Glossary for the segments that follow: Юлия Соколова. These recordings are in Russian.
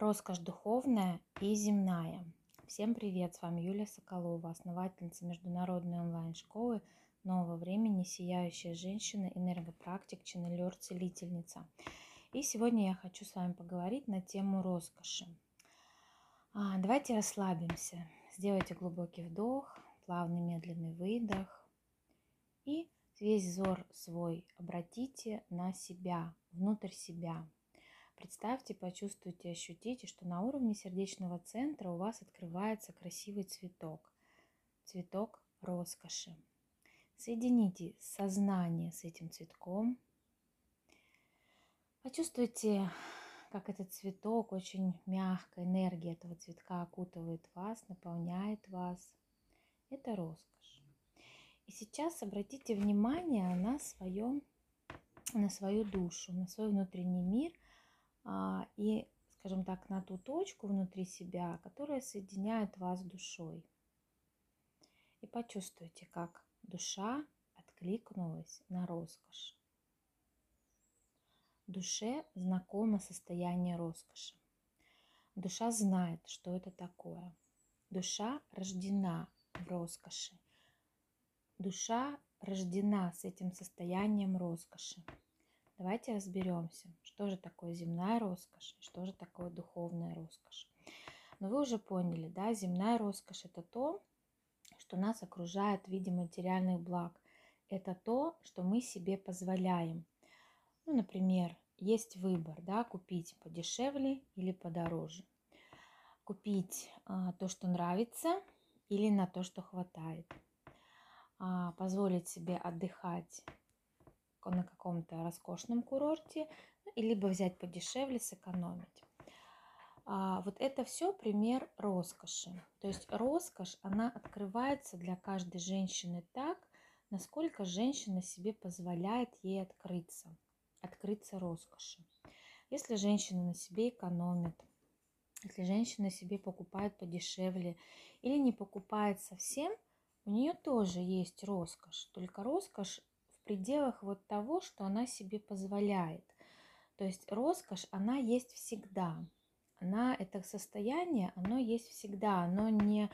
Роскошь духовная и земная. Всем привет, с вами Юлия Соколова, основательница международной онлайн-школы нового времени, сияющая женщина, энергопрактик, ченнелер-целительница. И сегодня я хочу с вами поговорить на тему роскоши. Давайте расслабимся. Сделайте глубокий вдох, плавный медленный выдох. И весь взор свой обратите на себя, внутрь себя. Представьте, почувствуйте, ощутите, что на уровне сердечного центра у вас открывается красивый цветок. Цветок роскоши. Соедините сознание с этим цветком. Почувствуйте, как этот цветок, очень мягкая энергия этого цветка окутывает вас, наполняет вас. Это роскошь. И сейчас обратите внимание на свою душу, на свой внутренний мир. И, скажем так, на ту точку внутри себя, которая соединяет вас с душой. И почувствуйте, как душа откликнулась на роскошь. Душе знакомо состояние роскоши. Душа знает, что это такое. Душа рождена в роскоши. Душа рождена с этим состоянием роскоши. Давайте разберемся, что же такое земная роскошь, что же такое духовная роскошь. Но вы уже поняли, да, земная роскошь – это то, что нас окружает в виде материальных благ. Это то, что мы себе позволяем. Ну, например, есть выбор, да, купить подешевле или подороже. Купить то, что нравится, или на то, что хватает. Позволить себе отдыхать на каком-то роскошном курорте, либо взять подешевле, сэкономить. Вот это все пример роскоши. То есть роскошь, она открывается для каждой женщины так, насколько женщина себе позволяет ей открыться роскоши. Если женщина на себе экономит, если женщина себе покупает подешевле или не покупает совсем, у нее тоже есть роскошь, только роскошь в пределах вот того, что она себе позволяет. То есть роскошь, она есть всегда. Это состояние, оно есть всегда. Оно не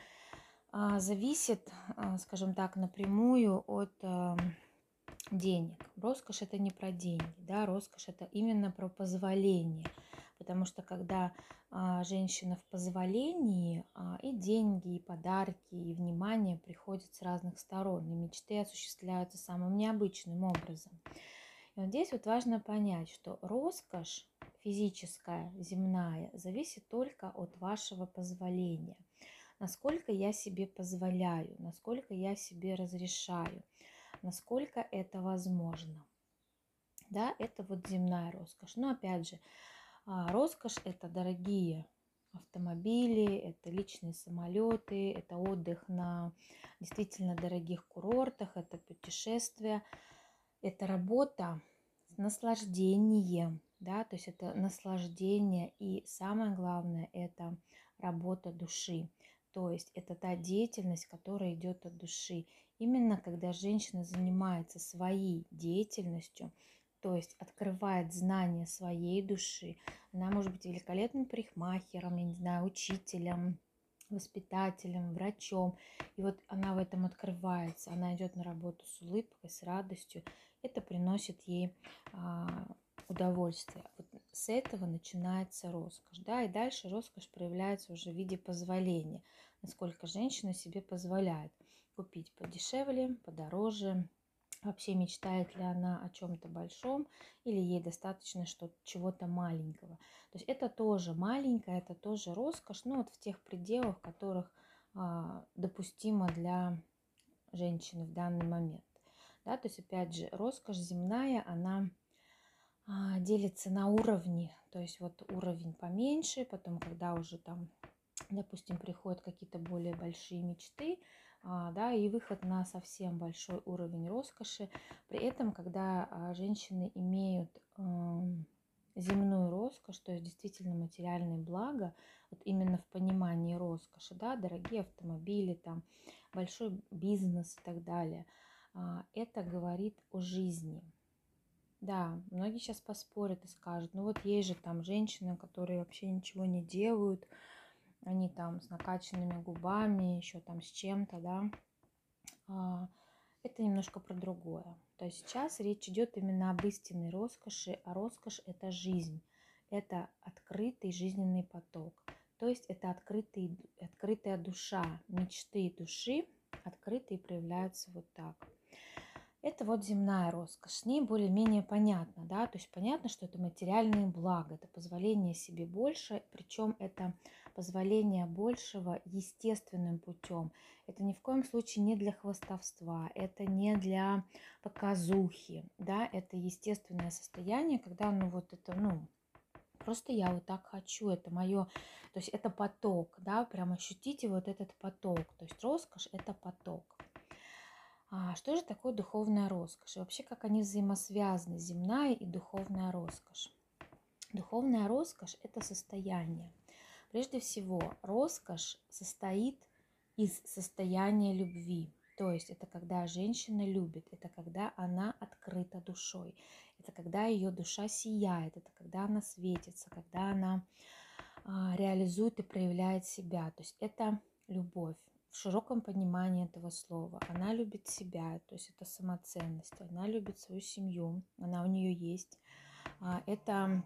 зависит, скажем так, напрямую от денег. Роскошь – это не про деньги, да? Роскошь – это именно про позволение. Потому что когда женщина в позволении, и деньги, и подарки, и внимание приходят с разных сторон, и мечты осуществляются самым необычным образом. И вот здесь вот важно понять, что роскошь физическая, земная, зависит только от вашего позволения. Насколько я себе позволяю, насколько я себе разрешаю, насколько это возможно. Да, это вот земная роскошь. Но опять же, роскошь – это дорогие автомобили, это личные самолеты, это отдых на действительно дорогих курортах, это путешествия, это работа, наслаждение, да, то есть это наслаждение, и самое главное – это работа души, то есть это та деятельность, которая идет от души. Именно когда женщина занимается своей деятельностью, то есть открывает знания своей души. Она может быть великолепным парикмахером, я не знаю, учителем, воспитателем, врачом. И вот она в этом открывается. Она идет на работу с улыбкой, с радостью. Это приносит ей удовольствие. Вот с этого начинается роскошь. Да? И дальше роскошь проявляется уже в виде позволения. Насколько женщина себе позволяет купить подешевле, подороже. Вообще мечтает ли она о чем-то большом, или ей достаточно чего-то маленького. То есть это тоже маленькое, это тоже роскошь, но вот в тех пределах, в которых допустимо для женщины в данный момент. Да, то есть опять же роскошь земная, она делится на уровни. То есть вот уровень поменьше, потом когда уже там, допустим, приходят какие-то более большие мечты, да, и выход на совсем большой уровень роскоши. При этом, когда женщины имеют земную роскошь, то есть действительно материальные блага, вот именно в понимании роскоши, да, дорогие автомобили, там, большой бизнес и так далее, это говорит о жизни. Да, многие сейчас поспорят и скажут, ну вот есть же там женщины, которые вообще ничего не делают, они там с накачанными губами, еще там с чем-то, да. Это немножко про другое. То есть сейчас речь идет именно об истинной роскоши, а роскошь — это жизнь, это открытый жизненный поток. То есть это открытая душа, мечты души открытые проявляются вот так. Это вот земная роскошь, с ней более-менее понятно, да, то есть понятно, что это материальные блага, это позволение себе больше, причем это позволение большего естественным путем. Это ни в коем случае не для хвастовства, это не для показухи, да, это естественное состояние, когда, ну, вот это, ну, просто я вот так хочу, это мое, то есть это поток, да, прям ощутите вот этот поток, то есть роскошь – это поток. А что же такое духовная роскошь? И вообще, как они взаимосвязаны, земная и духовная роскошь? Духовная роскошь – это состояние. Прежде всего, роскошь состоит из состояния любви. То есть это когда женщина любит, это когда она открыта душой, это когда ее душа сияет, это когда она светится, когда она реализует и проявляет себя. То есть это любовь. В широком понимании этого слова. Она любит себя, то есть это самоценность, она любит свою семью, она у нее есть. Это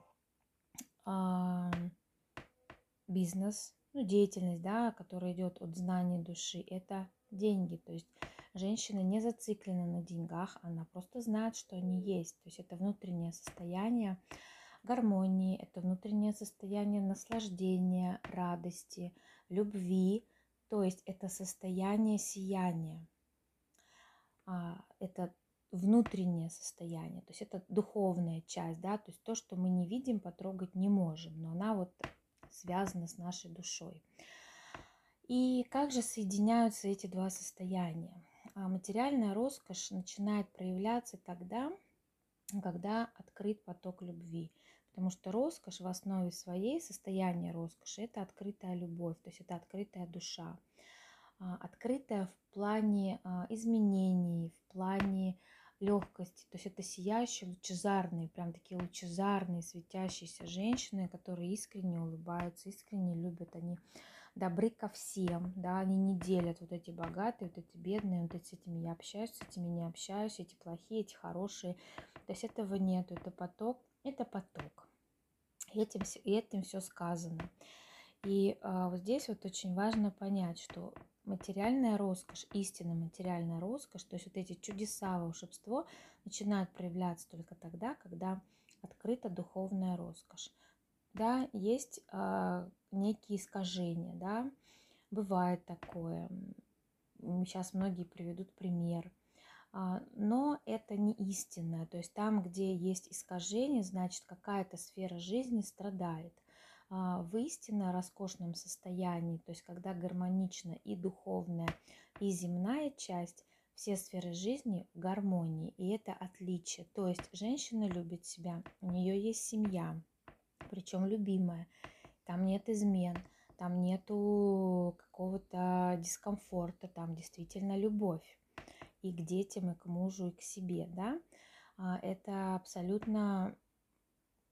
бизнес, ну, деятельность, да, которая идет от знаний души, это деньги. То есть женщина не зациклена на деньгах, она просто знает, что они есть. То есть это внутреннее состояние гармонии, это внутреннее состояние наслаждения, радости, любви. То есть это состояние сияния, это внутреннее состояние, то есть это духовная часть, да, то есть то, что мы не видим, потрогать не можем, но она вот связана с нашей душой. И как же соединяются эти два состояния? Материальная роскошь начинает проявляться тогда, когда открыт поток любви. Потому что роскошь в основе своей, состояние роскоши, это открытая любовь, то есть это открытая душа. Открытая в плане изменений, в плане легкости. То есть это сияющие, лучезарные, прям такие лучезарные, светящиеся женщины, которые искренне улыбаются, искренне любят. Они добры ко всем, да, они не делят вот эти богатые, вот эти бедные, вот с этими я общаюсь, с этими не общаюсь, эти плохие, эти хорошие. То есть этого нету, это поток. Это поток. Этим все сказано. И вот здесь вот очень важно понять, что материальная роскошь, истинно материальная роскошь, то есть вот эти чудеса, волшебство начинают проявляться только тогда, когда открыта духовная роскошь. Да, есть некие искажения, да, бывает такое. Сейчас многие приведут пример. Но это не истинное, то есть там, где есть искажение, значит, какая-то сфера жизни страдает. В истинно роскошном состоянии, то есть когда гармонична и духовная, и земная часть, все сферы жизни в гармонии, и это отличие. То есть женщина любит себя, у нее есть семья, причем любимая, там нет измен, там нету какого-то дискомфорта, там действительно любовь. И к детям, и к мужу, и к себе, да, это абсолютно,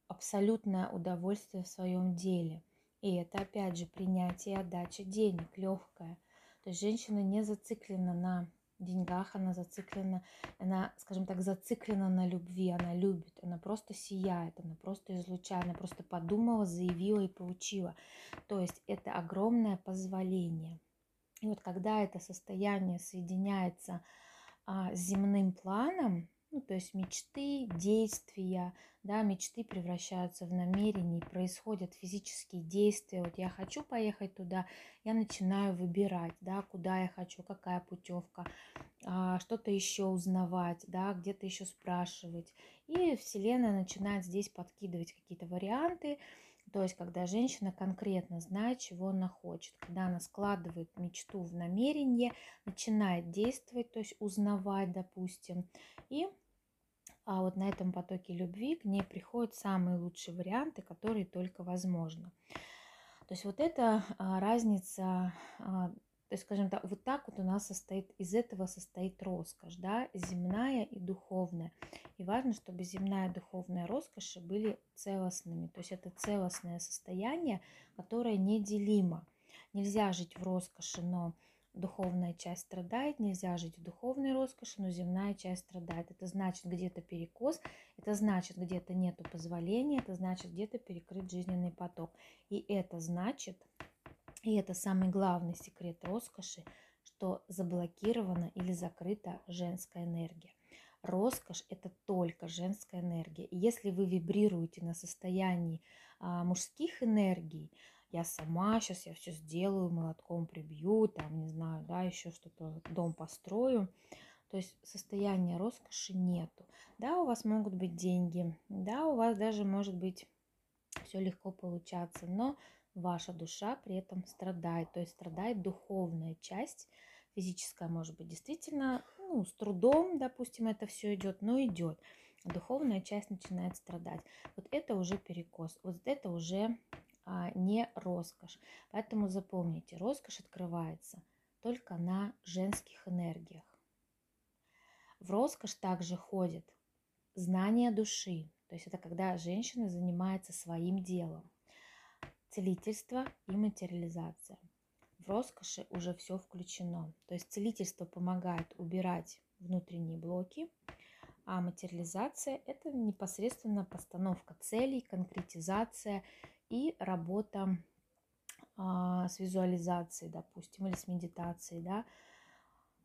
абсолютное удовольствие в своем деле. И это, опять же, принятие и отдача денег, легкое. То есть женщина не зациклена на деньгах, она зациклена, она, скажем так, зациклена на любви, она любит, она просто сияет, она просто излучает, она просто подумала, заявила и получила. То есть это огромное позволение. И вот когда это состояние соединяется с земным планом, ну, то есть мечты, действия, да, мечты превращаются в намерения, происходят физические действия. Вот я хочу поехать туда, я начинаю выбирать, да, куда я хочу, какая путевка, что-то еще узнавать, да, где-то еще спрашивать. И Вселенная начинает здесь подкидывать какие-то варианты. То есть, когда женщина конкретно знает, чего она хочет, когда она складывает мечту в намерение, начинает действовать, то есть узнавать, допустим, и вот на этом потоке любви к ней приходят самые лучшие варианты, которые только возможно. То есть вот это разница То есть, скажем так, вот так вот у нас состоит, из этого состоит роскошь, да, земная и духовная. И важно, чтобы земная и духовная роскоши были целостными. То есть это целостное состояние, которое неделимо. Нельзя жить в роскоши, но духовная часть страдает, нельзя жить в духовной роскоши, но земная часть страдает. Это значит где-то перекос, это значит где-то нету позволения, это значит где-то перекрыт жизненный поток. И это значит, и это самый главный секрет роскоши, что заблокирована или закрыта женская энергия. Роскошь – это только женская энергия. И если вы вибрируете на состоянии мужских энергий, я сама, сейчас я все сделаю, молотком прибью, там, не знаю, да, еще что-то, дом построю. То есть состояния роскоши нету. Да, у вас могут быть деньги, да, у вас даже может быть все легко получаться, но ваша душа при этом страдает. То есть страдает духовная часть, физическая может быть действительно, ну, с трудом, допустим, это все идет, но идет. А духовная часть начинает страдать. Вот это уже перекос, вот это уже не роскошь. Поэтому запомните, роскошь открывается только на женских энергиях. В роскошь также ходит знание души, то есть это когда женщина занимается своим делом, целительство и материализация. В роскоши уже все включено, то есть целительство помогает убирать внутренние блоки, а материализация – это непосредственно постановка целей, конкретизация и работа с визуализацией, допустим, или с медитацией, да.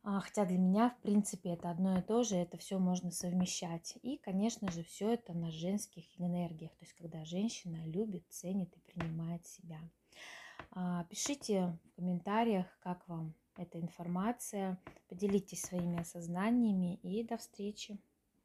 Хотя для меня, в принципе, это одно и то же, это все можно совмещать. И, конечно же, все это на женских энергиях, то есть когда женщина любит, ценит и принимает себя. Пишите в комментариях, как вам эта информация, поделитесь своими осознаниями и до встречи!